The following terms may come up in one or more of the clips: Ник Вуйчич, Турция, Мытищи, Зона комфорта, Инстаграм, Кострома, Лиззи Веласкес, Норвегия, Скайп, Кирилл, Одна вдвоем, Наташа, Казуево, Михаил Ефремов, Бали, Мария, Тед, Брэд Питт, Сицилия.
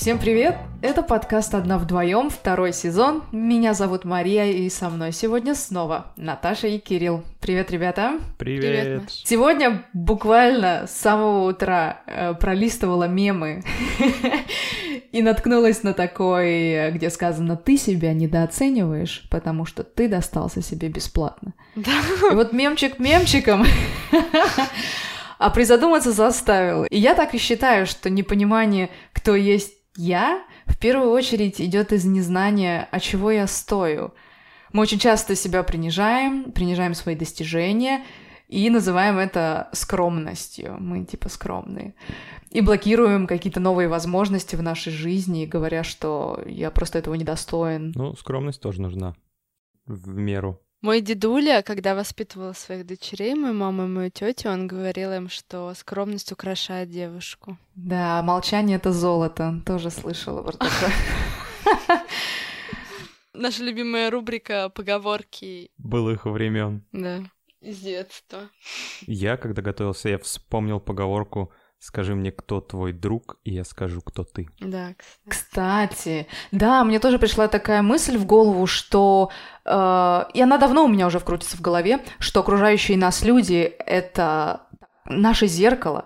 Всем привет! Это подкаст «Одна вдвоем», второй сезон. Меня зовут Мария, и со мной сегодня снова Наташа и Кирилл. Привет, ребята! Привет! Сегодня буквально с самого утра пролистывала мемы и наткнулась на такой, где сказано: «Ты себя недооцениваешь, потому что ты достался себе бесплатно». И вот мемчик мемчиком... А призадуматься заставил. И я так и считаю, что непонимание, кто есть я, в первую очередь идет из незнания, а чего я стою. Мы очень часто себя принижаем, принижаем свои достижения и называем это скромностью. Мы типа скромные. И блокируем какие-то новые возможности в нашей жизни, говоря, что я просто этого недостоин. Ну, скромность тоже нужна в меру. Мой дедуля, когда воспитывал своих дочерей, мою маму и мою тетю, он говорил им, что скромность украшает девушку. Да, молчание — это золото. Тоже слышала про такое. Наша любимая рубрика поговорки былых времен. Да, из детства. Я, когда готовился, я вспомнил поговорку: «Скажи мне, кто твой друг, и я скажу, кто ты». Да, кстати. Да, мне тоже пришла такая мысль в голову, что... и она давно у меня уже вкрутится в голове, что окружающие нас люди — это наше зеркало.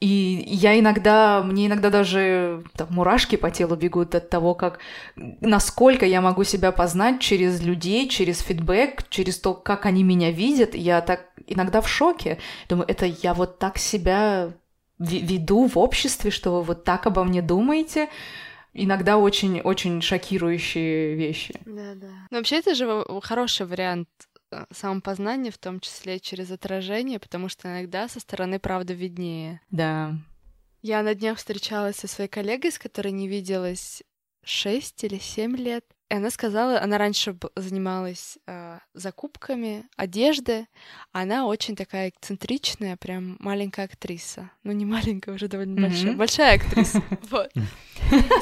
И я иногда... Мне иногда даже там мурашки по телу бегут от того, как... Насколько я могу себя познать через людей, через фидбэк, через то, как они меня видят. Я так иногда в шоке. Думаю, это я вот так себя... веду в обществе, что вы вот так обо мне думаете. Иногда очень-очень шокирующие вещи. Да-да. Но вообще это же хороший вариант самопознания, в том числе через отражение, потому что иногда со стороны правда виднее. Да. Я на днях встречалась со своей коллегой, с которой не виделась 6 или 7 лет. И она сказала, она раньше занималась закупками одежды, она очень такая эксцентричная, прям маленькая актриса. Ну, не маленькая, уже довольно большая. Большая актриса, вот.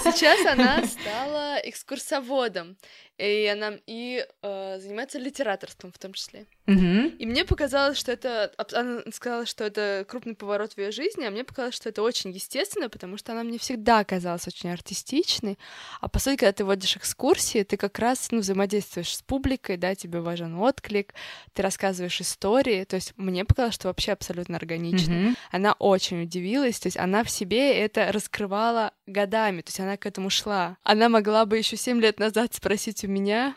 Сейчас она стала экскурсоводом, и она занимается литераторством в том числе. И мне показалось, что это... Она сказала, что это крупный поворот в ее жизни, а мне показалось, что это очень естественно, потому что она мне всегда казалась очень артистичной. А по сути, когда ты водишь экскурсии, ты как раз взаимодействуешь с публикой, да, тебе важен отклик, ты рассказываешь истории, то есть мне показалось, что вообще абсолютно органично. Она очень удивилась, то есть она в себе это раскрывала годами, то есть она к этому шла. Она могла бы еще 7 лет назад спросить у меня,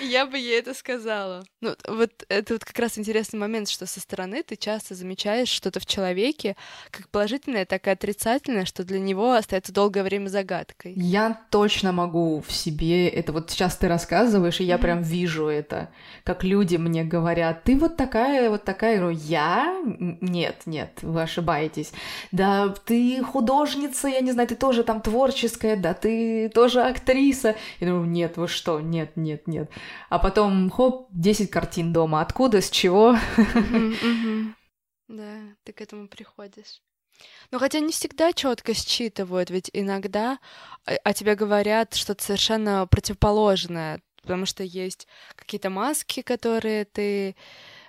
я бы ей это сказала. Ну, вот это вот как раз интересный момент, что со стороны ты часто замечаешь что-то в человеке, как положительное, так и отрицательное, что для него остается долгое время загадкой. Я точно могу в себе... Это вот сейчас ты рассказываешь, и я прям вижу это. Как люди мне говорят: ты вот такая... Я? Нет, нет, вы ошибаетесь. Да, ты художница, я не знаю, ты тоже там творческая, да, ты тоже актриса. Я думаю: нет, вы что? Нет, нет, нет. А потом, хоп, 10 картин дома. Откуда, с чего? Да, ты к этому приходишь. Ну, хотя не всегда четко считывают, ведь иногда о тебе говорят что-то совершенно противоположное, потому что есть какие-то маски, которые ты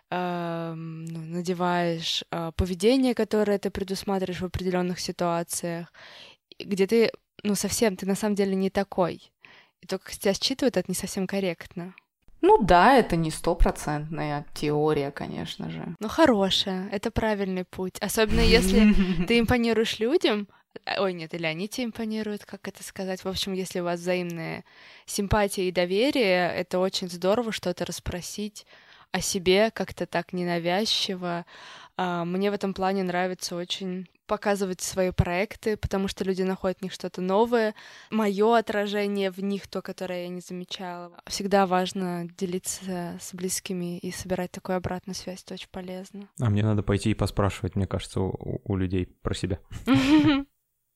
надеваешь, поведение, которое ты предусматриваешь в определенных ситуациях, где ты, ну, совсем, ты на самом деле не такой. И то, как тебя считывают, это не совсем корректно. Ну да, это не стопроцентная теория, конечно же. Но хорошая, это правильный путь. Особенно если ты импонируешь людям... Ой, нет, или они тебе импонируют, как это сказать? В общем, если у вас взаимная симпатия и доверие, это очень здорово что-то расспросить о себе как-то так ненавязчиво. Мне в этом плане нравится очень показывать свои проекты, потому что люди находят в них что-то новое. Мое отражение в них, то, которое я не замечала. Всегда важно делиться с близкими и собирать такую обратную связь, это очень полезно. А мне надо пойти и поспрашивать, мне кажется, у людей про себя.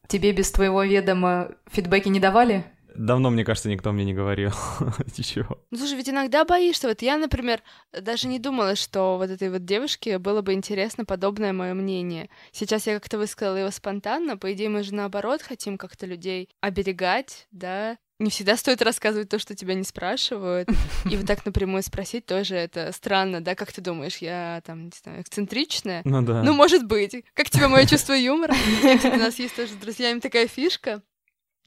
Тебе без твоего ведома фидбэки не давали? Давно, мне кажется, никто мне не говорил ничего. Ну, слушай, ведь иногда боишься. Вот я, например, даже не думала, что вот этой вот девушке было бы интересно подобное мое мнение. Сейчас я как-то высказала его спонтанно. По идее, мы же наоборот хотим как-то людей оберегать, да. Не всегда стоит рассказывать то, что тебя не спрашивают. И вот так напрямую спросить тоже это странно, да? Как ты думаешь, я там, не знаю, эксцентричная? Ну да. Ну, может быть. Как тебе мое чувство юмора? У нас есть тоже с друзьями такая фишка.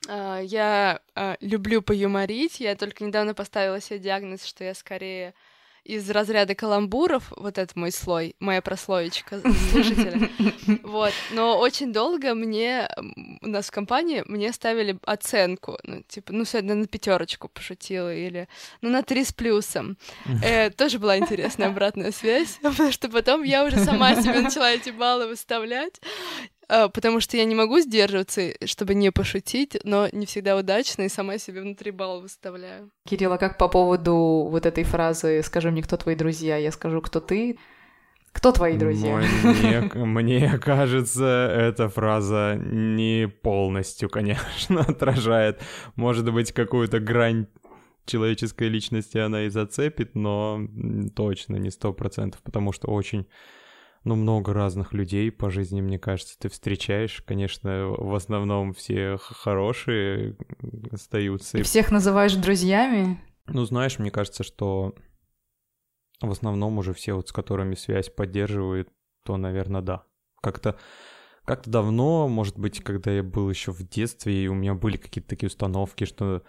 Я люблю поюморить. Я только недавно поставила себе диагноз, что я скорее из разряда каламбуров. Вот это мой слой, моя прослоечка слушателя. Вот. Но очень долго мне, у нас в компании, мне ставили оценку. Ну, типа, ну, сегодня на 5 пошутила или... Ну, на 3+. Тоже была интересная обратная связь, потому что потом я уже сама себе начала эти баллы выставлять. Потому что я не могу сдерживаться, чтобы не пошутить, но не всегда удачно, и сама себе внутри балл выставляю. Кирилл, а как по поводу вот этой фразы «Скажи мне, кто твои друзья, я скажу, кто ты»? Кто твои друзья? Мне кажется, эта фраза не полностью, конечно, отражает. Может быть, какую-то грань человеческой личности она и зацепит, но точно не 100%, потому что очень... Ну, много разных людей по жизни, мне кажется, ты встречаешь. Конечно, в основном все хорошие остаются. И всех называешь друзьями? Ну, знаешь, мне кажется, что в основном уже все, вот, с которыми связь поддерживают, то, наверное, да. Как-то давно, может быть, когда я был еще в детстве, и у меня были какие-то такие установки, что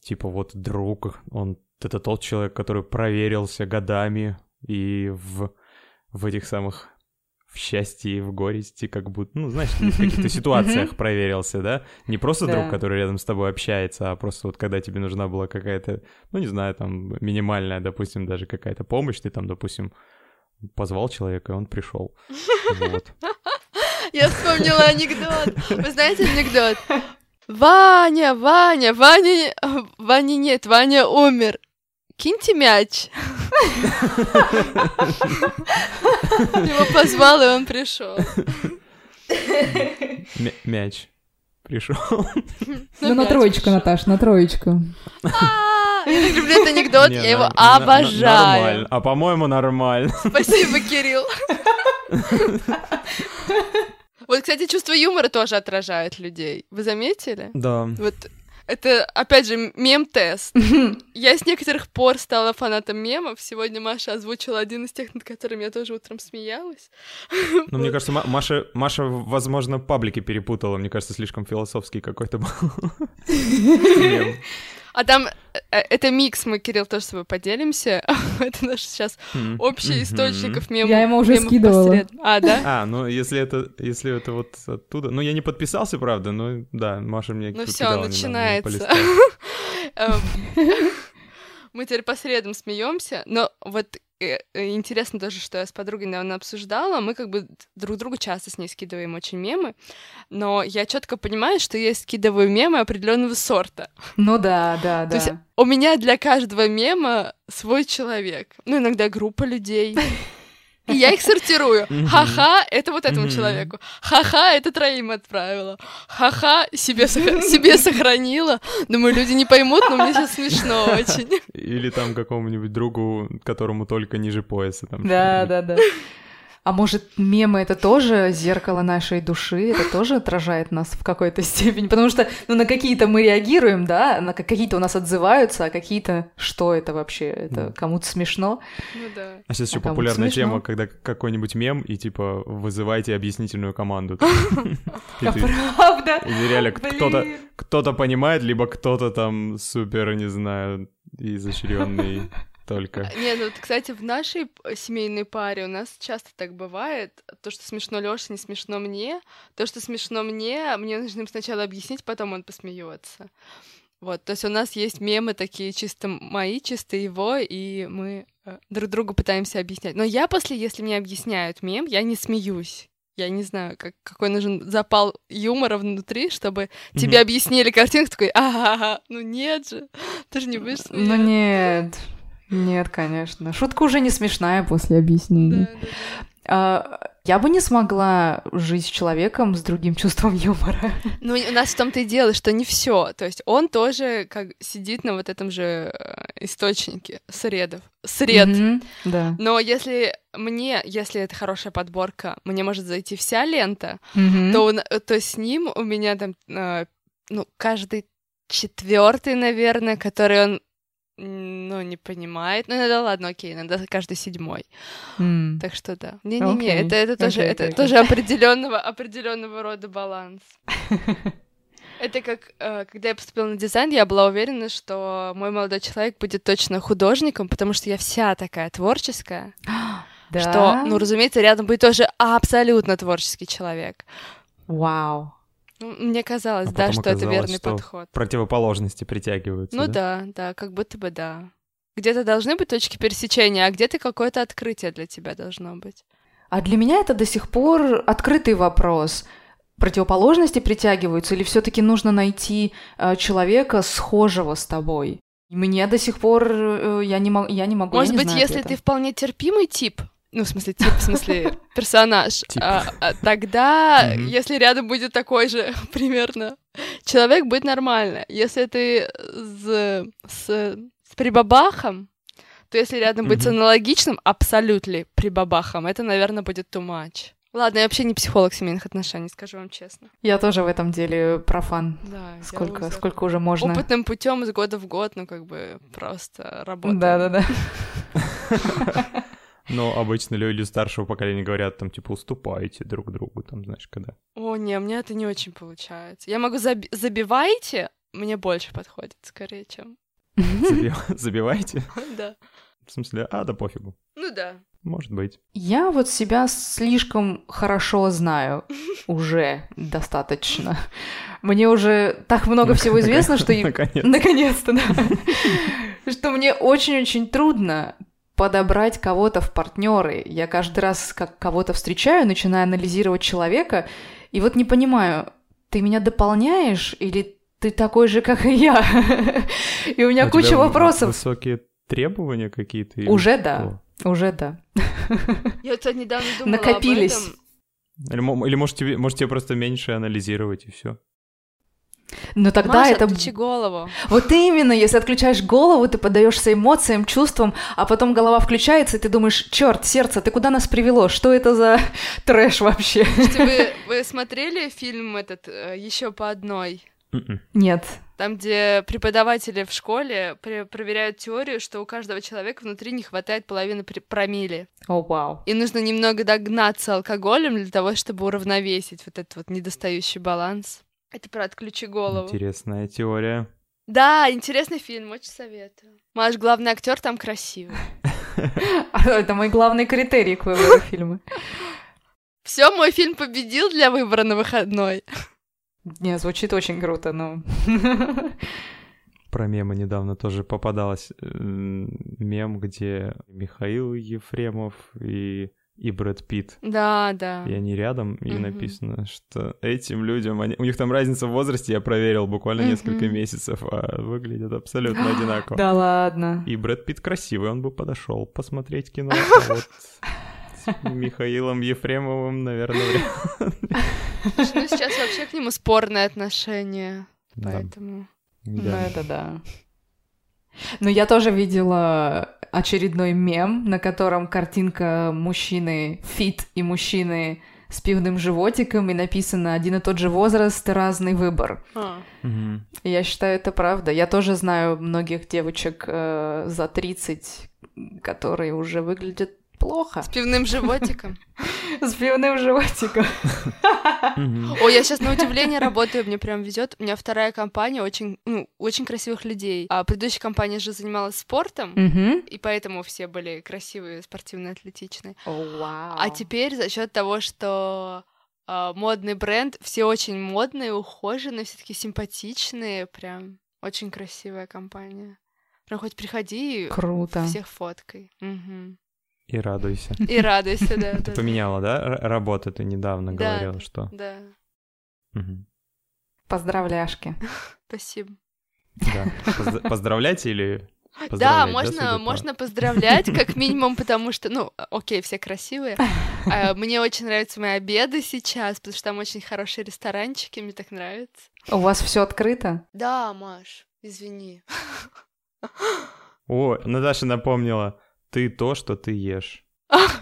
типа вот друг, он это тот человек, который проверился годами и в этих самых... в счастье и в горести, как будто, ну, знаешь, в каких-то ситуациях проверился, да? Не просто друг, который рядом с тобой общается, а просто вот когда тебе нужна была какая-то, ну, не знаю, там, минимальная, допустим, даже какая-то помощь, ты там, допустим, позвал человека, и он пришел. Вот. Я вспомнила анекдот. Вы знаете анекдот? Ваня нет, Ваня умер. Киньте мяч. Его позвал, и он пришел. Мяч пришел. Ну, на троечку, Наташ, на троечку. Я так люблю этот анекдот, я его обожаю. А по-моему, нормально. Спасибо, Кирилл. Вот, кстати, чувство юмора тоже отражает людей. Вы заметили? Да. Вот. Это, опять же, мем-тест. Я с некоторых пор стала фанатом мемов. Сегодня Маша озвучила один из тех, над которым я тоже утром смеялась. Ну, мне кажется, Маша, возможно, паблики перепутала. Мне кажется, слишком философский какой-то был. А там... Это микс, мы, Кирилл, тоже с тобой поделимся. Это наш сейчас общий источников мемов. Я ему уже скидывала. А, да? Ну, если это вот оттуда... Ну, я не подписался, правда, но да, Маша мне... Ну все, начинается. Мы теперь по средам смеемся, но вот... Интересно тоже, что я с подругой, наверное, обсуждала. Мы как бы друг другу часто с ней скидываем очень мемы, но я четко понимаю, что я скидываю мемы определенного сорта. Ну да. То есть у меня для каждого мема свой человек. Ну, иногда группа людей. И я их сортирую. Ха-ха, это вот этому человеку. Ха-ха, это троим отправила. Ха-ха, себе сохранила. Думаю, люди не поймут, но мне сейчас смешно очень. Или там какому-нибудь другу, которому только ниже пояса. Да. А может, мемы — это тоже зеркало нашей души, это тоже отражает нас в какой-то степени? Потому что, ну, на какие-то мы реагируем, да, на какие-то у нас отзываются, а какие-то... Что это вообще? Это кому-то смешно? Ну да. А сейчас еще популярная тема, когда какой-нибудь мем, и типа «вызывайте объяснительную команду». Правда? Реально, кто-то понимает, либо кто-то там супер, не знаю, изощренный. Только. Нет, вот, кстати, в нашей семейной паре у нас часто так бывает. То, что смешно Лёше, не смешно мне. То, что смешно мне нужно им сначала объяснить, потом он посмеется. Вот, то есть у нас есть мемы такие чисто мои, чисто его, и мы друг другу пытаемся объяснять. Но я после, если мне объясняют мем, я не смеюсь. Я не знаю, какой нужен запал юмора внутри, чтобы тебе объяснили картинку, такой, ага, ну нет же, ты же не будешь смеяться. Ну нет... Нет, конечно. Шутка уже не смешная после объяснений. Да. Я бы не смогла жить с человеком с другим чувством юмора. Ну, у нас в том-то и дело, что не все. То есть он тоже как сидит на вот этом же источнике средов. Mm-hmm, да. Но если мне, если это хорошая подборка, мне может зайти вся лента, mm-hmm. то с ним у меня там, ну, каждый четвертый, наверное, который он, ну, не понимает. Ну, иногда, ладно, окей, иногда каждый седьмой. Mm. Так что да. Не-не-не, okay. это тоже определенного рода баланс. Это как, когда я поступила на дизайн, я была уверена, что мой молодой человек будет точно художником, потому что я вся такая творческая, да? Что, ну, разумеется, рядом будет тоже абсолютно творческий человек. Вау. Мне казалось, да, что это верный подход. Противоположности притягиваются. Ну да, как будто бы да. Где-то должны быть точки пересечения, а где-то какое-то открытие для тебя должно быть. А для меня это до сих пор открытый вопрос. Противоположности притягиваются, или все-таки нужно найти человека, схожего с тобой? Мне до сих пор я не могу. Может быть, если ты вполне терпимый тип. Ну, в смысле, персонаж. Тогда, если рядом будет такой же примерно человек, будет нормально. Если ты с прибабахом, то если рядом будет с аналогичным, абсолютно прибабахом, это, наверное, будет too much. Ладно, я вообще не психолог семейных отношений, скажу вам честно. Я тоже в этом деле профан. Да, сколько уже можно. Опытным путем из года в год, ну, как бы, просто работаю. Да-да-да. Но обычно люди старшего поколения говорят, там, типа, уступайте друг другу, там, знаешь, когда. О, не, мне это не очень получается. Я могу забивайте, мне больше подходит, скорее, чем... Забивайте? Да. В смысле, да пофигу. Ну да. Может быть. Я вот себя слишком хорошо знаю уже достаточно. Мне уже так много всего известно, что... Наконец-то, да. Что мне очень-очень трудно... подобрать кого-то в партнеры. Я каждый раз как кого-то встречаю, начинаю анализировать человека, и вот не понимаю, ты меня дополняешь или ты такой же, как и я? И у меня куча вопросов. Высокие требования какие-то? Уже да. Я, кстати, недавно думала об этом. Накопились. Или, может, тебе просто меньше анализировать, и все. Но тогда Маша, это... отключи голову. Вот именно, если отключаешь голову, ты поддаешься эмоциям, чувствам, а потом голова включается, и ты думаешь, черт, сердце, ты куда нас привело? Что это за трэш вообще? Вы смотрели фильм этот «Еще по одной»? Нет. Там, где преподаватели в школе проверяют теорию, что у каждого человека внутри не хватает половины промилле. О, вау. И нужно немного догнаться алкоголем для того, чтобы уравновесить вот этот вот недостающий баланс. Это про «Отключи голову». Интересная теория. Да, интересный фильм, очень советую. Маш, главный актер там красивый. Это мой главный критерий к выбору фильма. Все, мой фильм победил для выбора на выходной. Не, звучит очень круто, но... Про мемы недавно тоже попадалось. Мем, где Михаил Ефремов и Брэд Питт. Да. И они рядом, и написано, что этим людям... У них там разница в возрасте, я проверил, буквально несколько месяцев, а выглядят абсолютно одинаково. Да ладно. И Брэд Питт красивый, он бы подошел посмотреть кино. Вот с Михаилом Ефремовым, наверное, вряд ли. Ну, сейчас вообще к нему спорное отношение, поэтому... Ну, это да. Но я тоже видела... очередной мем, на котором картинка мужчины фит и мужчины с пивным животиком, и написано «один и тот же возраст, разный выбор». Я считаю, это правда. Я тоже знаю многих девочек за 30, которые уже выглядят плохо. С пивным животиком? С пивным животиком. О, я сейчас на удивление работаю, мне прям везет. У меня вторая компания очень красивых людей. А предыдущая компания же занималась спортом, и поэтому все были красивые, спортивные, атлетичные. А теперь за счет того, что модный бренд, все очень модные, ухоженные, все такие симпатичные, прям очень красивая компания. Прям хоть приходи, круто, всех фоткай. И радуйся. И радуйся, да. Ты поменяла, да, работу? Ты недавно говорила, что... Да, Поздравляшки. Спасибо. Да. Поздравлять или... Да, можно поздравлять, как минимум, потому что, ну, окей, все красивые, Мне очень нравятся мои обеды сейчас, потому что там очень хорошие ресторанчики, мне так нравится. У вас все открыто? Да, Маш, извини. О, Наташа напомнила, ты то, что ты ешь.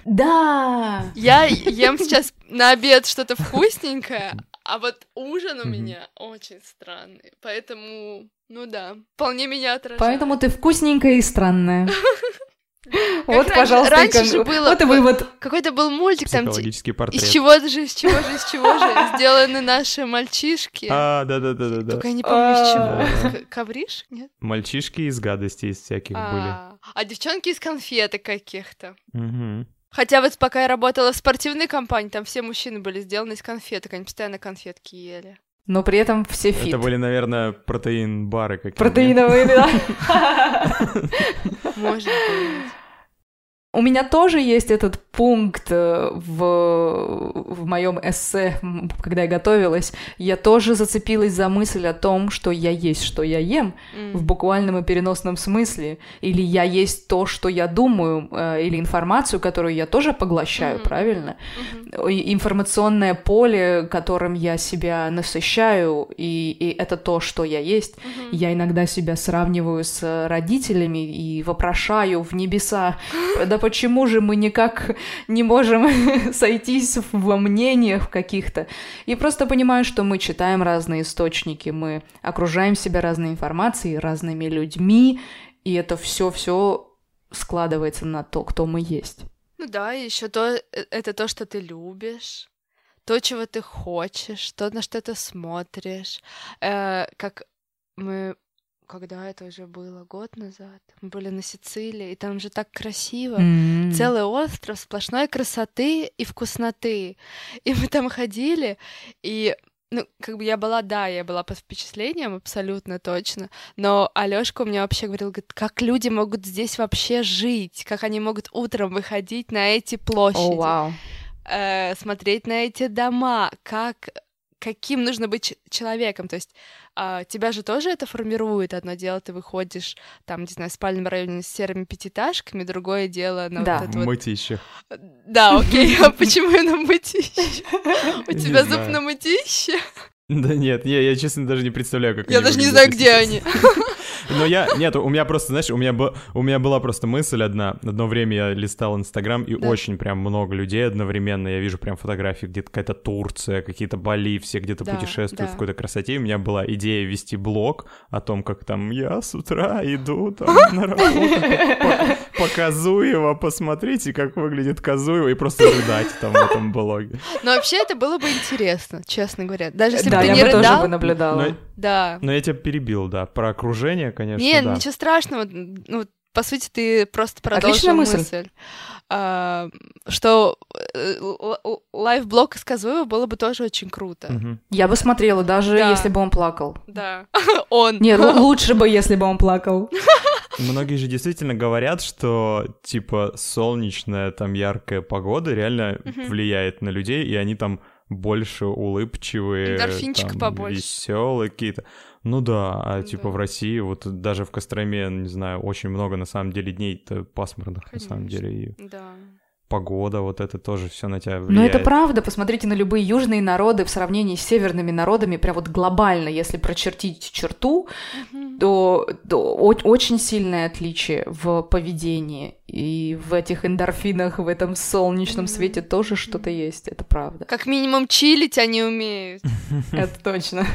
Да! Я ем сейчас на обед что-то вкусненькое, а вот ужин у меня очень странный, поэтому, ну да, вполне меня отражает. Поэтому ты вкусненькая и странная. Вот, пожалуйста, раньше же было какой-то был мультик там, из чего же сделаны наши мальчишки. А, да. Только я не помню из чего. Ковриш? Нет. Мальчишки из гадостей из всяких были. А девчонки из конфеток каких-то. Хотя вот пока я работала в спортивной компании, там все мужчины были сделаны из конфеток, они постоянно конфетки ели. Но при этом все фит. Это были, наверное, протеин-бары какие-то. Протеиновые, да. Можно понять. У меня тоже есть этот пункт в моем эссе, когда я готовилась. Я тоже зацепилась за мысль о том, что я есть, что я ем, в буквальном и переносном смысле. Или я есть то, что я думаю, или информацию, которую я тоже поглощаю, правильно? Информационное поле, которым я себя насыщаю, и это то, что я есть. Я иногда себя сравниваю с родителями и вопрошаю в небеса, да почему же мы никак не можем сойтись во мнениях каких-то? И просто понимаю, что мы читаем разные источники, мы окружаем себя разной информацией, разными людьми, и это все складывается на то, кто мы есть. Ну да, и еще это то, что ты любишь, то, чего ты хочешь, то, на что ты смотришь. Как мы... Когда это уже было год назад, мы были на Сицилии, и там же так красиво, целый остров сплошной красоты и вкусноты, и мы там ходили, и, ну, как бы я была под впечатлением абсолютно точно, но Алёшка у меня вообще говорил, говорит, как люди могут здесь вообще жить, как они могут утром выходить на эти площади, смотреть на эти дома, каким нужно быть человеком, то есть тебя же тоже это формирует. Одно дело, ты выходишь там, не знаю, в спальном районе с серыми пятиэтажками, другое дело... Мытищи. Да, окей, а почему именно Мытищи? У тебя зуб на Мытищи? Да нет, я честно даже не представляю, как они... Я даже не знаю, где они. Но нет, у меня просто, знаешь, у меня была просто мысль одна. Одно время я листал Инстаграм, и очень прям много людей одновременно. Я вижу прям фотографии, где-то какая-то Турция, какие-то Бали, все где-то путешествуют в какой-то красоте. И у меня была идея вести блог о том, как там я с утра иду там на работу по Казуево, посмотрите, как выглядит Казуево, и просто рыдать там в этом блоге. Но вообще это было бы интересно, честно говоря. Даже если бы ты не рыдал. Да, я бы тоже бы наблюдала. Да. Но я тебя перебил, да, про окружение, конечно, нет, да. Ничего страшного, ну, по сути, ты просто продолжил мысль. Что лайфблог из Казуева было бы тоже очень круто. Я бы смотрела, даже если бы он плакал. Да, он. Нет, лучше бы, если бы он плакал. Многие же действительно говорят, что, типа, солнечная, там, яркая погода реально влияет на людей, и они там больше улыбчивые, там, веселые какие-то. Ну да, типа в России, вот даже в Костроме, не знаю, очень много, на самом деле, дней-то пасмурных, конечно, на самом деле, и... Да. Погода, вот это тоже все на тебя влияет. Но это правда, посмотрите на любые южные народы в сравнении с северными народами, прям вот глобально, если прочертить черту, то очень сильное отличие в поведении, и в этих эндорфинах, в этом солнечном свете тоже что-то есть, это правда. Как минимум чилить они умеют. Это точно.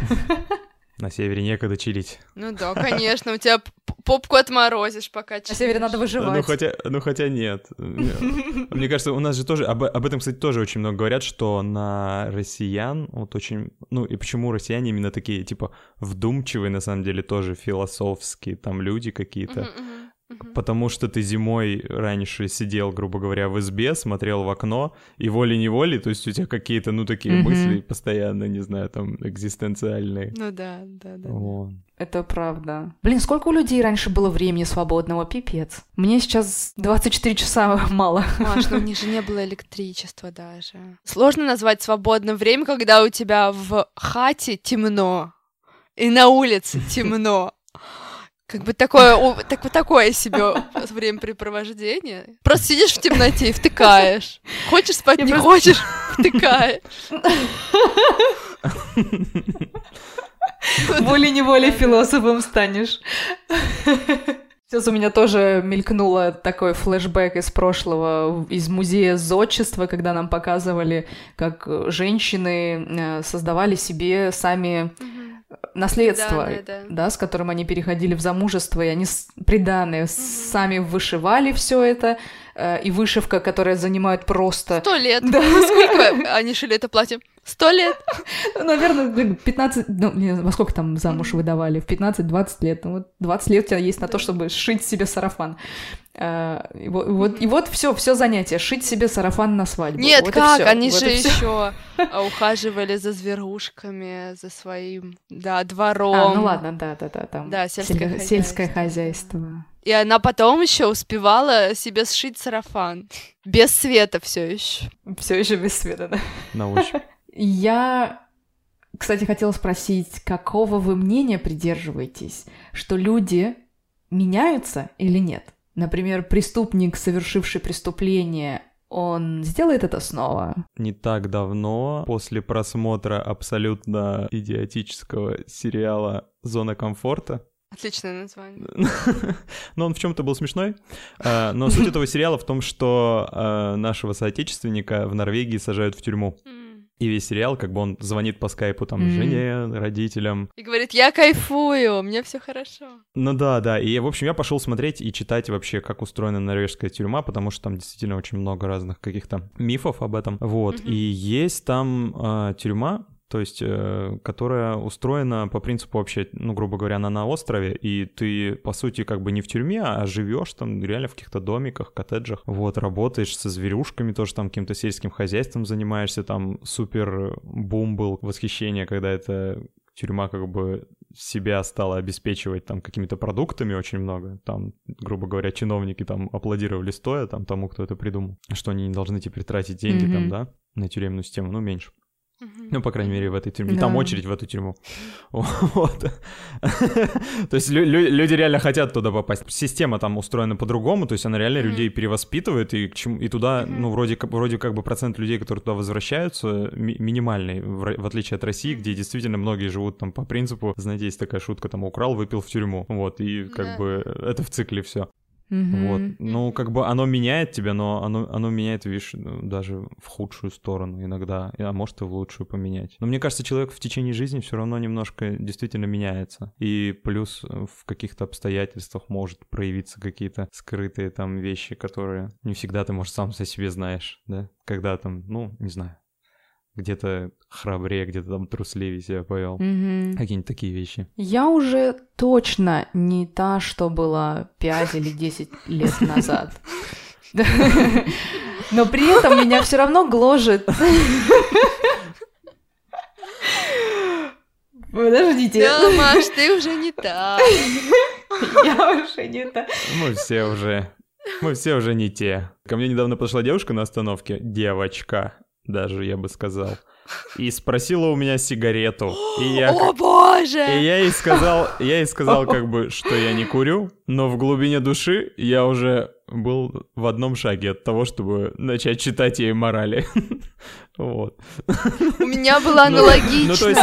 На севере некогда чилить. Ну да, конечно, у тебя попку отморозишь, пока чилишь. На севере надо выживать. Ну хотя нет. Мне кажется, у нас же тоже, об этом, кстати, тоже очень много говорят, что на россиян вот очень... Ну и почему россияне именно такие, типа, вдумчивые, на самом деле, тоже философские там люди какие-то. Потому что ты зимой раньше сидел, грубо говоря, в избе, смотрел в окно, и волей-неволей, то есть у тебя какие-то, ну, такие мысли постоянно, не знаю, там, экзистенциальные. Ну да. Вот. Это правда. Блин, сколько у людей раньше было времени свободного, пипец. Мне сейчас 24 часа мало. Маш, ну у них же не было электричества даже. Сложно назвать свободным время, когда у тебя в хате темно, и на улице темно. Как бы такое себе времяпрепровождение. Просто сидишь в темноте и втыкаешь. Хочешь спать, не хочешь, втыкаешь. Волей-неволей философом станешь. Сейчас у меня тоже мелькнуло такой флешбэк из прошлого, из музея зодчества, когда нам показывали, как женщины создавали себе сами наследство, да, с которым они переходили в замужество, и они приданые сами вышивали все это, и вышивка, которая занимает просто... 100 лет! Да. Сколько они шили это платье? 100 лет! Наверное, 15... Ну, во сколько там замуж выдавали? В 15-20 лет. Ну, вот 20 лет у тебя есть на то, чтобы шить себе сарафан. И вот все занятие. Шить себе сарафан на свадьбу. Нет, вот как? Они вот же еще ухаживали за зверушками, за своим, да, двором. А, ну ладно, да, там. Да, сельское хозяйство. И она потом еще успевала себе сшить сарафан. Без света все еще. Все еще без света, да. На ощупь. Я, кстати, хотела спросить, какого вы мнения придерживаетесь, что люди меняются или нет? Например, преступник, совершивший преступление, он сделает это снова? Не так давно, после просмотра абсолютно идиотического сериала «Зона комфорта», отличное название. Но он в чем-то был смешной. Но суть этого сериала в том, что нашего соотечественника в Норвегии сажают в тюрьму. И весь сериал, как бы он звонит по скайпу там жене, родителям. И говорит, я кайфую, мне все хорошо. Ну да. И, в общем, я пошел смотреть и читать вообще, как устроена норвежская тюрьма, потому что там действительно очень много разных каких-то мифов об этом. Вот. И есть там тюрьма, то есть, которая устроена по принципу вообще, ну, грубо говоря, она на острове, и ты, по сути, как бы не в тюрьме, а живешь там реально в каких-то домиках, коттеджах, вот, работаешь со зверюшками, тоже там каким-то сельским хозяйством занимаешься, там супер бум был, восхищение, когда эта тюрьма как бы себя стала обеспечивать там какими-то продуктами очень много, там, грубо говоря, чиновники там аплодировали стоя там тому, кто это придумал, что они не должны теперь тратить деньги там, да, на тюремную систему, ну, меньше. Ну, по крайней мере, в этой тюрьме. Да. Там очередь в эту тюрьму. Вот. То есть люди реально хотят туда попасть. Система там устроена по-другому, то есть она реально людей перевоспитывает, и туда, ну, вроде как бы процент людей, которые туда возвращаются, минимальный, в отличие от России, где действительно многие живут там по принципу, знаете, есть такая шутка, там, украл, выпил в тюрьму. Вот, и как бы это в цикле все. Вот, ну, как бы оно меняет тебя, но оно меняет, видишь, даже в худшую сторону иногда, а может и в лучшую поменять. Но мне кажется, человек в течение жизни все равно немножко действительно меняется, и плюс в каких-то обстоятельствах может проявиться какие-то скрытые там вещи, которые не всегда ты, может, сам о себе знаешь, да, когда там, ну, не знаю, где-то храбрее, где-то там трусливее себя повел. Какие-нибудь такие вещи. Я уже точно не та, что была 5 или 10 лет назад. Но при этом меня все равно гложет. Подождите. Да, Маш, ты уже не та. Я уже не та. Мы все уже не те. Ко мне недавно подошла девушка на остановке. Девочка. Даже, я бы сказал. И спросила у меня сигарету. О, боже! И я ей сказал, как бы, что я не курю, но в глубине души я уже был в одном шаге от того, чтобы начать читать ей морали. Вот. У меня было аналогично. Ну, то есть,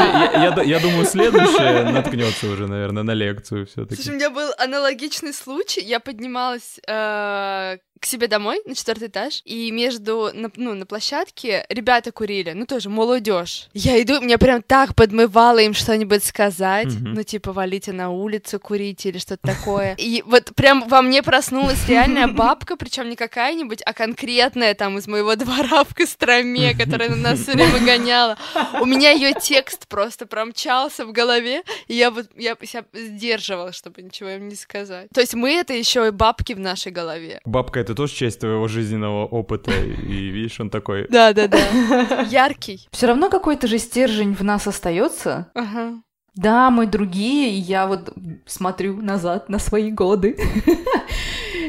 я думаю, следующее наткнется уже, наверное, на лекцию все-таки. Слушай, у меня был аналогичный случай. Я поднималась к себе домой на 4-й этаж, и на площадке ребята курили, ну, тоже молодежь. Я иду, мне прям так подмывало им что-нибудь сказать, ну, типа, валите на улицу, курите или что-то такое. И вот прям во мне проснулась реальная бабка, причем не какая-нибудь, а конкретная там из моего двора в Костроме, которая на нас все время гоняла. У меня ее текст просто промчался в голове, и я себя сдерживала, чтобы ничего им не сказать. То есть мы это еще и бабки в нашей голове. Бабка — это тоже часть твоего жизненного опыта, и видишь, он такой... Да, яркий. Все равно какой-то же стержень в нас остается. Ага. Да, мы другие, и я вот смотрю назад на свои годы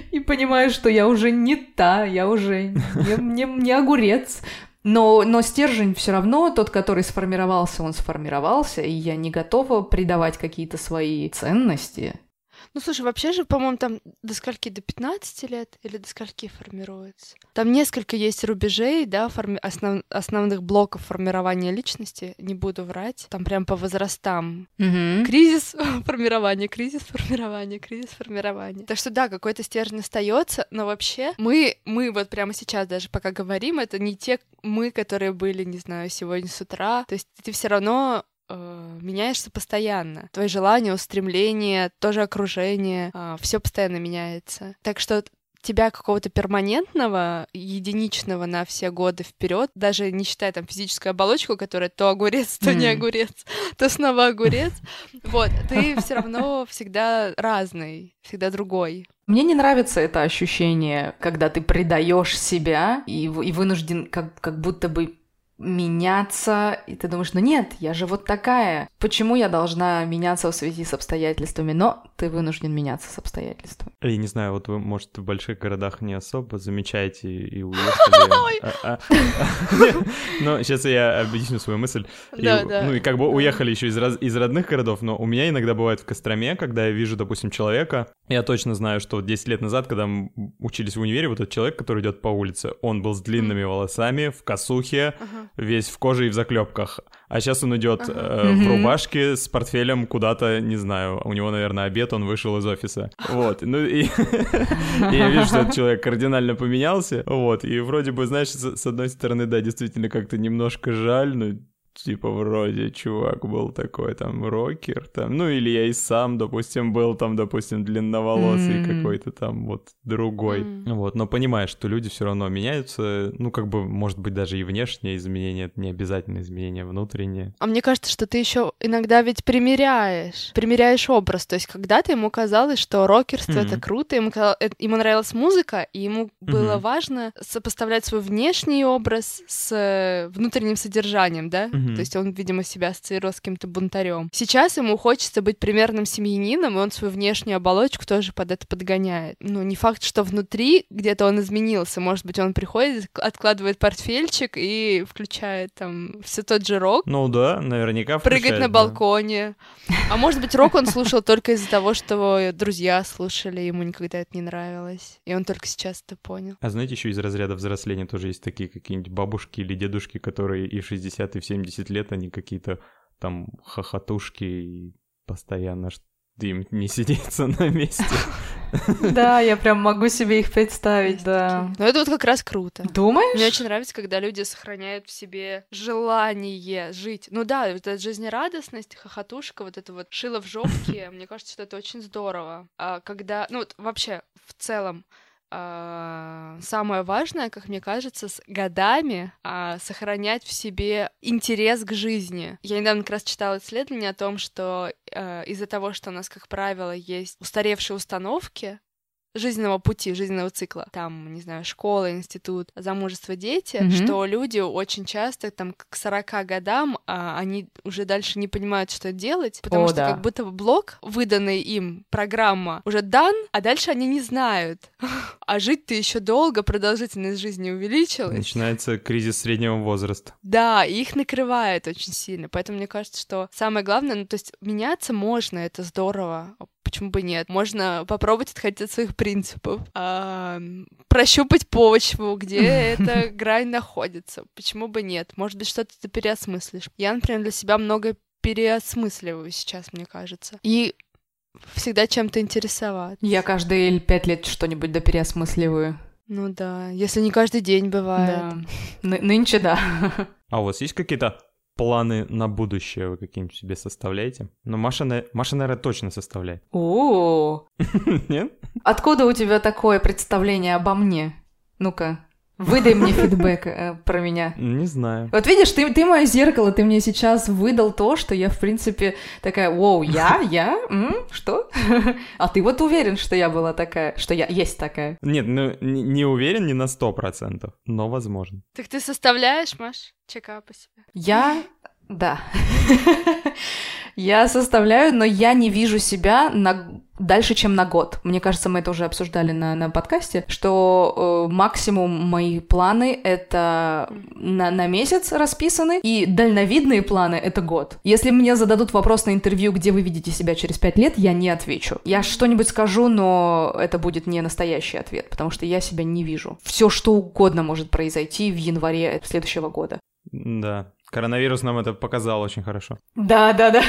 и понимаю, что я уже не та, я уже не огурец. Но стержень все равно, тот, который сформировался, он сформировался, и я не готова предавать какие-то свои ценности. Ну, слушай, вообще же, по-моему, там до скольки? До 15 лет или до скольки формируется? Там несколько есть рубежей, да, основных блоков формирования личности, не буду врать. Там прям по возрастам. Угу. Кризис формирования, кризис формирования, кризис формирования. Так что да, какой-то стержень остается, но вообще мы вот прямо сейчас даже пока говорим, это не те мы, которые были, не знаю, сегодня с утра. То есть ты все равно меняешься постоянно. Твои желания, устремления, тоже окружение, все постоянно меняется. Так что тебя какого-то перманентного, единичного на все годы вперед, даже не считая там физическую оболочку, которая то огурец, то не огурец, то снова огурец, вот, ты все равно всегда разный, всегда другой. Мне не нравится это ощущение, когда ты предаешь себя и вынужден как будто бы меняться, и ты думаешь, ну нет, я же вот такая. Почему я должна меняться в связи с обстоятельствами? Но ты вынужден меняться с обстоятельствами. Я не знаю, вот вы, может, в больших городах не особо замечаете и уехали. Но сейчас я объясню свою мысль. Ну и как бы уехали еще из родных городов, но у меня иногда бывает в Костроме, когда я вижу, допустим, человека, я точно знаю, что 10 лет назад, когда мы учились в универе, вот этот человек, который идет по улице, он был с длинными волосами, в косухе, весь в коже и в заклепках. А сейчас он идет в рубашке с портфелем куда-то, не знаю, у него, наверное, обед, он вышел из офиса. Вот, ну и я вижу, что этот человек кардинально поменялся, вот, и вроде бы, знаешь, с одной стороны, да, действительно как-то немножко жаль, но типа вроде чувак был такой там рокер, там, ну или я и сам, допустим, был там, допустим, длинноволосый какой-то там вот другой, вот, но понимаешь, что люди все равно меняются, ну как бы, может быть, даже и внешние изменения, это не обязательно изменения внутренние. А мне кажется, что ты еще иногда ведь примеряешь образ, то есть когда-то ему казалось, что рокерство это круто, ему нравилась музыка, и ему было важно сопоставлять свой внешний образ с внутренним содержанием, да? То есть он, видимо, себя ассоциировал с каким-то бунтарем. Сейчас ему хочется быть примерным семьянином, и он свою внешнюю оболочку тоже под это подгоняет. Ну, не факт, что внутри где-то он изменился. Может быть, он приходит, откладывает портфельчик и включает там все тот же рок. Ну да, наверняка включает. Прыгает на балконе. Да. А может быть, рок он слушал только из-за того, что друзья слушали, ему никогда это не нравилось. И он только сейчас это понял. А знаете, еще из разряда взросления тоже есть такие какие-нибудь бабушки или дедушки, которые и в 60, и в 70 лет, они какие-то там хохотушки, и постоянно им не сидится на месте. Да, я прям могу себе их представить, да. Но это вот как раз круто. Думаешь? Мне очень нравится, когда люди сохраняют в себе желание жить. Ну да, вот эта жизнерадостность, хохотушка, вот это вот шило в жопке, мне кажется, что это очень здорово. Когда, ну вот вообще, в целом, самое важное, как мне кажется, с годами сохранять в себе интерес к жизни. Я недавно как раз читала исследование о том, что из-за того, что у нас, как правило, есть устаревшие установки жизненного пути, жизненного цикла, там, не знаю, школа, институт, замужество, дети, что люди очень часто, там, к 40 годам, они уже дальше не понимают, что делать, потому что как будто блок, выданный им, программа, уже дан, а дальше они не знают. А жить-то еще долго, продолжительность жизни увеличилась. Начинается кризис среднего возраста. Да, и их накрывает очень сильно, поэтому мне кажется, что самое главное, ну, то есть меняться можно, это здорово. Почему бы нет? Можно попробовать отходить от своих принципов, прощупать почву, где эта грань находится. Почему бы нет? Может быть, что-то ты переосмыслишь. Я, например, для себя много переосмысливаю сейчас, мне кажется. И всегда чем-то интересоваться. Я каждые 5 лет что-нибудь переосмысливаю. Ну да, если не каждый день бывает. Да. Нынче да. А у вас есть какие-то планы на будущее вы какие-нибудь себе составляете? Но Маша, наверное, точно составляет. О-о-о! Нет? Откуда у тебя такое представление обо мне? Ну-ка, выдай мне фидбэк про меня. Не знаю. Вот видишь, ты мое зеркало, ты мне сейчас выдал то, что я, в принципе, такая, воу, я, что? А ты вот уверен, что я была такая, что я есть такая? Нет, ну, не уверен, не на 100%, но возможно. Так ты составляешь, Маш, чекапы себе? Я, да. Я составляю, но я не вижу себя дальше, чем на год. Мне кажется, мы это уже обсуждали на подкасте, что максимум мои планы — это на месяц расписаны, и дальновидные планы — это год. Если мне зададут вопрос на интервью, где вы видите себя через 5 лет, я не отвечу. Я что-нибудь скажу, но это будет не настоящий ответ, потому что я себя не вижу. Все что угодно может произойти в январе следующего года. Да. Коронавирус нам это показал очень хорошо. Да-да-да,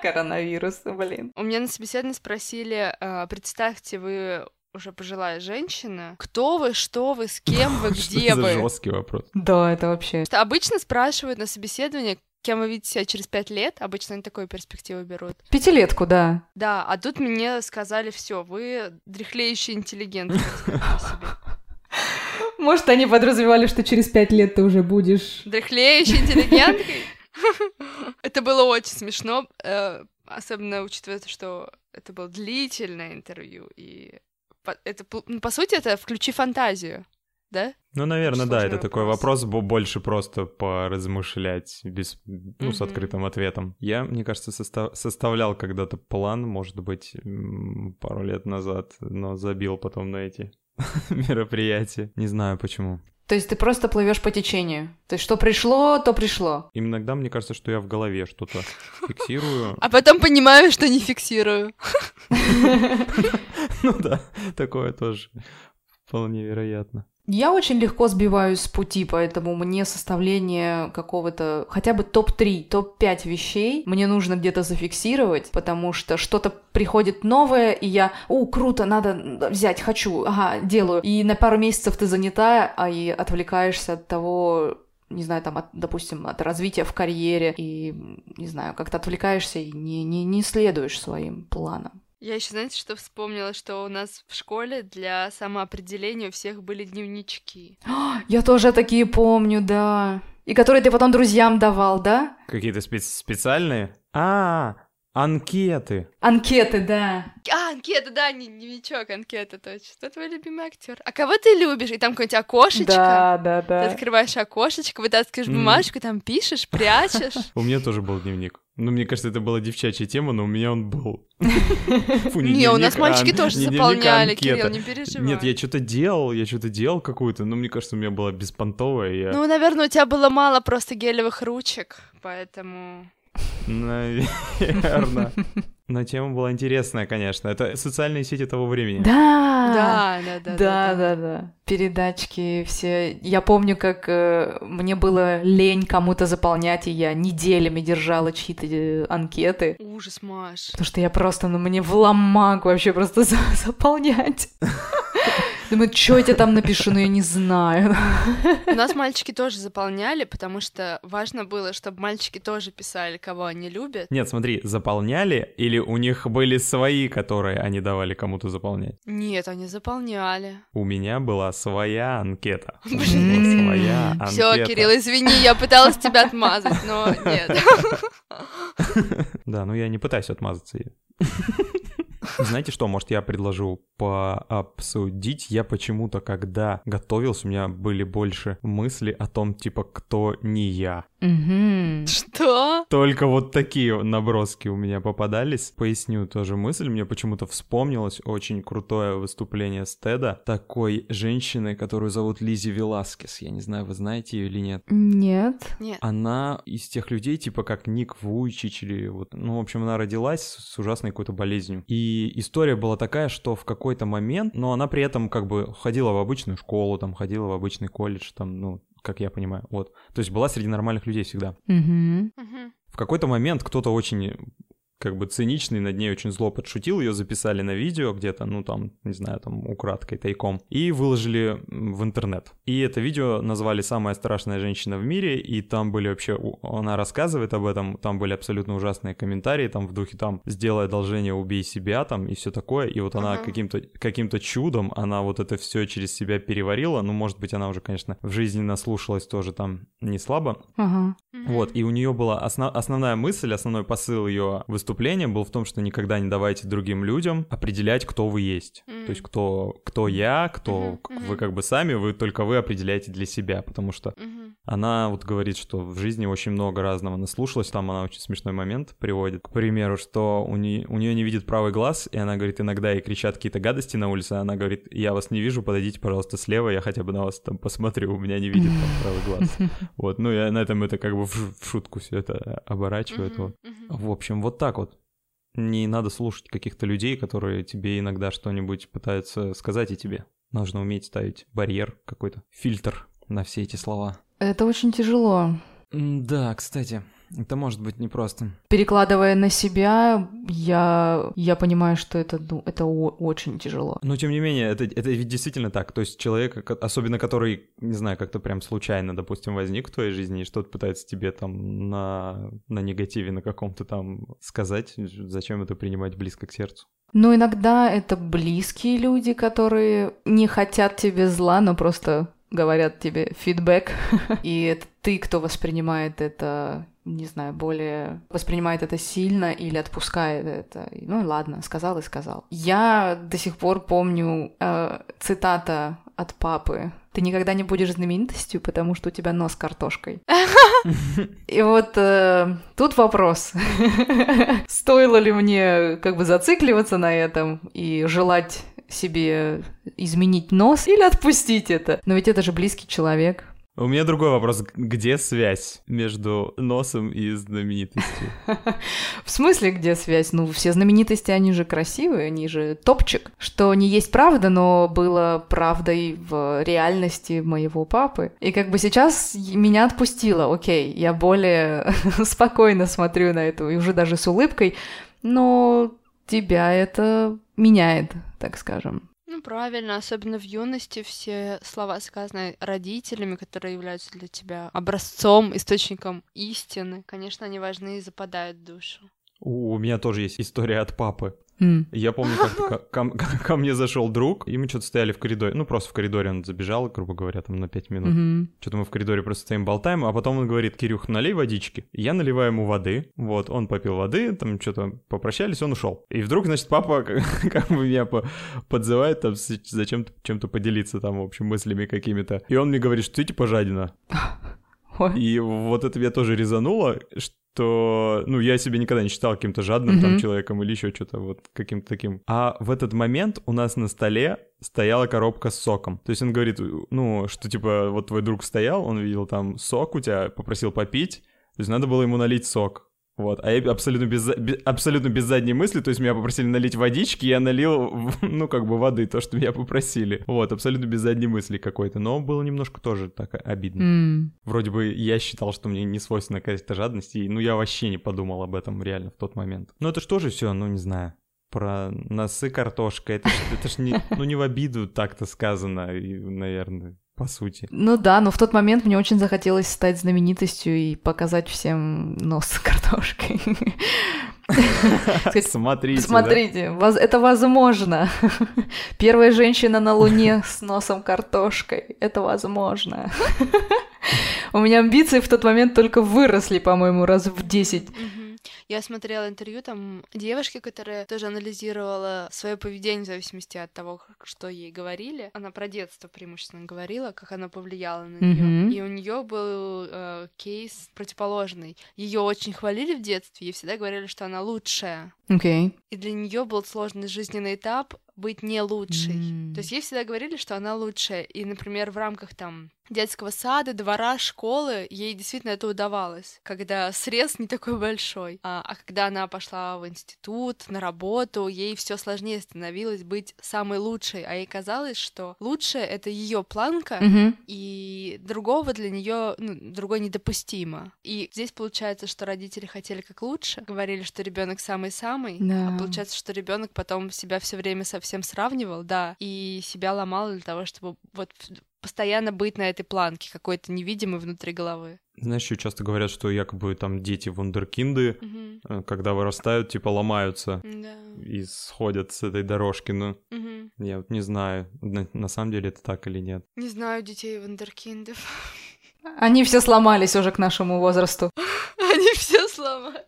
коронавирус, блин. У меня на собеседовании спросили, представьте, вы уже пожилая женщина, кто вы, что вы, с кем вы, где вы? Это жесткий вопрос. Да, это вообще... Обычно спрашивают на собеседовании, кем вы видите себя через 5 лет, обычно они такую перспективу берут. Пятилетку, да. Да, а тут мне сказали, все, вы дряхлеющий интеллигент. Может, они подразумевали, что через 5 лет ты уже будешь... дряхлеющей интеллигенткой? Это было очень смешно, особенно учитывая то, что это было длительное интервью, и это, по сути, это «включи фантазию», да? Ну, наверное, да, это такой вопрос больше просто поразмышлять без, с открытым ответом. Я, мне кажется, составлял когда-то план, может быть, пару лет назад, но забил потом на эти... мероприятие. Не знаю почему. То есть ты просто плывешь по течению. То есть что пришло, то пришло. Иногда мне кажется, что я в голове что-то фиксирую. А потом понимаю, что не фиксирую. Ну да, такое тоже вполне вероятно. Я очень легко сбиваюсь с пути, поэтому мне составление какого-то хотя бы топ-3, топ-5 вещей мне нужно где-то зафиксировать, потому что что-то приходит новое, и я, круто, надо взять, хочу, ага, делаю. И на пару месяцев ты занята, и отвлекаешься от того, не знаю, там, допустим, от развития в карьере, и, не знаю, как-то отвлекаешься и не следуешь своим планам. Я еще, знаете, что вспомнила, что у нас в школе для самоопределения у всех были дневнички. Я тоже такие помню, да. И которые ты потом друзьям давал, да? Какие-то специальные? Анкеты. Анкеты, да. Анкеты, да, не дневничок, анкета, точно. Кто твой любимый актер? А кого ты любишь? И там какое-нибудь окошечко. Да. Ты открываешь окошечко, вытаскиваешь бумажку, там пишешь, прячешь. У меня тоже был дневник. Ну, мне кажется, это была девчачья тема, но у меня он был. Не, у нас мальчики тоже заполняли, Кирилл, не переживай. Нет, я что-то делал какую-то, но мне кажется, у меня была беспонтовая. Ну, наверное, у тебя было мало просто гелевых ручек, поэтому... Наверное. Но тема была интересная, конечно. Это социальные сети того времени. Да. Передачки все. Я помню, как мне было лень кому-то заполнять, и я неделями держала чьи-то анкеты. Ужас, Маш. Потому что я просто, мне в ломак вообще просто заполнять. Думаю, что я тебе там напишу, но я не знаю. У нас мальчики тоже заполняли, потому что важно было, чтобы мальчики тоже писали, кого они любят. Нет, смотри, заполняли или у них были свои, которые они давали кому-то заполнять? Нет, они заполняли. У меня была своя анкета. Все, Кирилл, извини, я пыталась тебя отмазать, но нет. Да, я не пытаюсь отмазаться её. Знаете что, может, я предложу пообсудить? Я почему-то, когда готовился, у меня были больше мысли о том, типа, кто не я. Что? Только вот такие наброски у меня попадались. Поясню тоже мысль. Мне почему-то вспомнилось очень крутое выступление с Теда, такой женщины, которую зовут Лиззи Веласкес. Я не знаю, вы знаете ее или нет? Нет. Она из тех людей, типа, как Ник Вуйчич или вот... Ну, в общем, она родилась с ужасной какой-то болезнью. И история была такая, что в какой-то момент... Но она при этом как бы ходила в обычную школу, там, ходила в обычный колледж, там, как я понимаю, вот. То есть была среди нормальных людей всегда. В какой-то момент кто-то очень, как бы, циничный, над ней очень зло подшутил, ее записали на видео где-то, не знаю, там, украдкой, тайком, и выложили в интернет. И это видео назвали «Самая страшная женщина в мире», и там были вообще... Она рассказывает об этом, там были абсолютно ужасные комментарии, там в духе, там, «Сделай одолжение, убей себя», там, и все такое. И вот она каким-то чудом, она вот это все через себя переварила. Может быть, она уже, конечно, в жизни наслушалась тоже там не слабо. Вот, и у нее была основная мысль, основной посыл ее выступление был в том, что никогда не давайте другим людям определять, кто вы есть. То есть кто я, кто вы, как бы, сами, вы только определяете для себя, потому что Она вот говорит, что в жизни очень много разного наслушалась. Там она очень смешной момент приводит. К примеру, что у нее не видит правый глаз, и она говорит, иногда ей кричат какие-то гадости на улице. Она говорит, я вас не вижу, подойдите, пожалуйста, слева, я хотя бы на вас там посмотрю, у меня не видит правый глаз. Вот, ну и на этом это как бы в шутку все это оборачивает. В общем, вот так вот. Не надо слушать каких-то людей, которые тебе иногда что-нибудь пытаются сказать и тебе. Нужно уметь ставить барьер какой-то, фильтр на все эти слова. Это очень тяжело. Да, кстати, это может быть непросто. Перекладывая на себя, я понимаю, что это очень тяжело. Но, тем не менее, это ведь действительно так. То есть человек, особенно который, не знаю, как-то прям случайно, допустим, возник в твоей жизни и что-то пытается тебе там на негативе, на каком-то там сказать, зачем это принимать близко к сердцу? Ну, иногда это близкие люди, которые не хотят тебе зла, но просто... говорят тебе фидбэк, и это ты, кто воспринимает это, не знаю, более... воспринимает это сильно или отпускает это. Ну ладно, сказал и сказал. Я до сих пор помню цитата от папы. Ты никогда не будешь знаменитостью, потому что у тебя нос картошкой. И вот тут вопрос. Стоило ли мне как бы зацикливаться на этом и желать... себе изменить нос или отпустить это? Но ведь это же близкий человек. У меня другой вопрос. Где связь между носом и знаменитостью? В смысле, где связь? Ну, все знаменитости, они же красивые, они же топчик. Что не есть правда, но было правдой в реальности моего папы. И как бы сейчас меня отпустило. Окей, я более спокойно смотрю на это, и уже даже с улыбкой. Но тебя это... меняет, так скажем. Ну, правильно, особенно в юности все слова, сказанные родителями, которые являются для тебя образцом, источником истины, конечно, они важны и западают в душу. У меня тоже есть история от папы. Я помню, как-то ко мне зашел друг, и мы что-то стояли в коридоре. Ну, просто в коридоре он забежал, грубо говоря, там на 5 минут. Что-то мы в коридоре просто стоим, болтаем, а потом он говорит: Кирюх, налей водички. Я наливаю ему воды. Вот, он попил воды, там что-то попрощались, он ушел. И вдруг, значит, папа как бы меня подзывает там зачем-то чем-то поделиться, там, в общем, мыслями какими-то. И он мне говорит, что ты типа жадина. И вот это меня тоже резануло, что, ну, я себя никогда не считал каким-то жадным там человеком или еще что-то вот каким-то таким. А в этот момент у нас на столе стояла коробка с соком. То есть он говорит, ну, что типа вот твой друг стоял, он видел там сок у тебя, попросил попить, то есть надо было ему налить сок. Вот, а я абсолютно без задней мысли, то есть меня попросили налить водички, я налил, ну, как бы воды, то, что меня попросили. Вот, абсолютно без задней мысли какой-то, но было немножко тоже так обидно. Вроде бы я считал, что мне не свойственна какая-то жадность, и, ну, я вообще не подумал об этом реально в тот момент. Ну, это ж тоже все, ну, не знаю, про носы картошка, это ж не, ну, не в обиду так-то сказано, и, наверное... по сути. Ну да, но в тот момент мне очень захотелось стать знаменитостью и показать всем нос с картошкой. Смотрите, это возможно. Первая женщина на Луне с носом картошкой. Это возможно. У меня амбиции в тот момент только выросли, по-моему, раз в 10. Я смотрела интервью там девушки, которая тоже анализировала свое поведение в зависимости от того, что ей говорили. Она про детство преимущественно говорила, как оно повлияло на нее. И у нее был кейс противоположный. Ее очень хвалили в детстве, ей всегда говорили, что она лучшая. И для нее был сложный жизненный этап быть не лучшей. То есть ей всегда говорили, что она лучшая. И, например, в рамках там детского сада, двора, школы ей действительно это удавалось, когда срез не такой большой. А когда она пошла в институт, на работу, ей все сложнее становилось быть самой лучшей. А ей казалось, что лучшая — это ее планка, и другого для нее, ну, другой недопустимо. И здесь получается, что родители хотели как лучше, говорили, что ребенок самый-самый, а получается, что ребенок потом себя все время совсем сравнивал, да, и себя ломал для того, чтобы вот постоянно быть на этой планке какой-то невидимой внутри головы. Знаешь, еще часто говорят, что якобы там дети вундеркинды, когда вырастают, типа ломаются и сходят с этой дорожки, но я вот не знаю, на самом деле это так или нет. Не знаю детей вундеркиндов. Они все сломались уже к нашему возрасту. Они все сломались.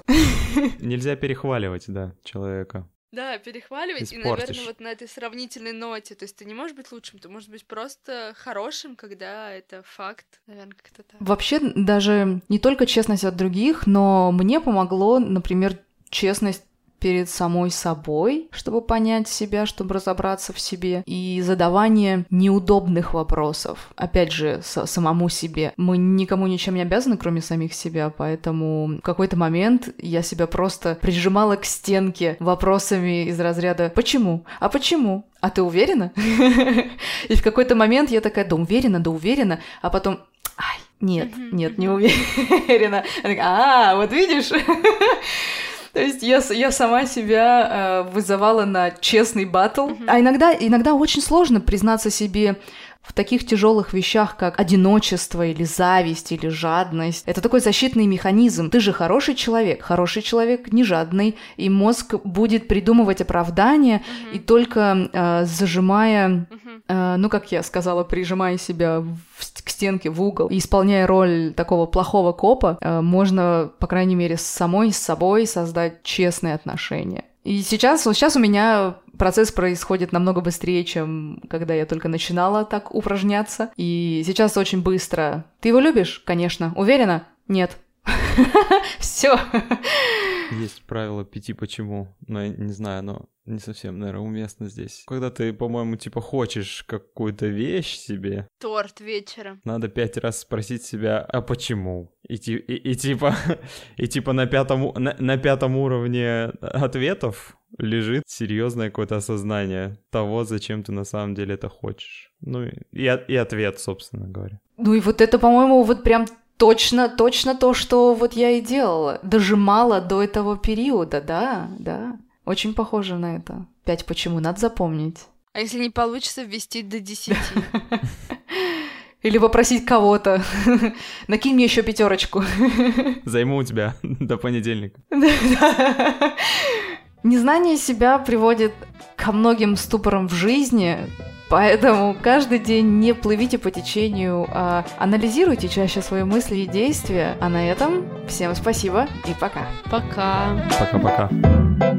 Нельзя перехваливать, да, человека. Да, перехваливать, и, наверное, вот на этой сравнительной ноте. То есть ты не можешь быть лучшим, ты можешь быть просто хорошим, когда это факт, наверное, как-то так. Вообще, даже не только честность от других, но мне помогло, например, честность перед самой собой, чтобы понять себя, чтобы разобраться в себе, и задавание неудобных вопросов, опять же, самому себе. Мы никому ничем не обязаны, кроме самих себя, поэтому в какой-то момент я себя просто прижимала к стенке вопросами из разряда «Почему? А почему? А ты уверена?» И в какой-то момент я такая «Да уверена», а потом «Нет, не уверена». «А, вот видишь?» То есть я сама себя вызывала на честный батл. Mm-hmm. А иногда очень сложно признаться себе в таких тяжелых вещах, как одиночество, или зависть, или жадность. Это такой защитный механизм. Ты же хороший человек не жадный, и мозг будет придумывать оправдания, mm-hmm. и только зажимая, mm-hmm. Ну, как я сказала, прижимая себя к стенке, в угол, и исполняя роль такого плохого копа, можно, по крайней мере, с собой создать честные отношения. И сейчас у меня процесс происходит намного быстрее, чем когда я только начинала так упражняться. И сейчас очень быстро. Ты его любишь? Конечно. Уверена? Нет. Все. Есть правило 5 «почему», но я не знаю, но не совсем, наверное, уместно здесь. Когда ты, по-моему, хочешь какую-то вещь себе... Торт вечером. Надо 5 раз спросить себя, а почему? И на пятом уровне ответов лежит серьезное какое-то осознание того, зачем ты на самом деле это хочешь. Ну и ответ, собственно говоря. Ну и вот это, по-моему, вот прям... Точно то, что вот я и делала. Дожимала до этого периода, да. Очень похоже на это. 5 «почему» надо запомнить. А если не получится ввести до 10? Или попросить кого-то. Накинь мне еще 5. Займу у тебя до понедельника. Незнание себя приводит ко многим ступорам в жизни, поэтому каждый день не плывите по течению, а анализируйте чаще свои мысли и действия. А на этом всем спасибо и пока. Пока. Пока-пока.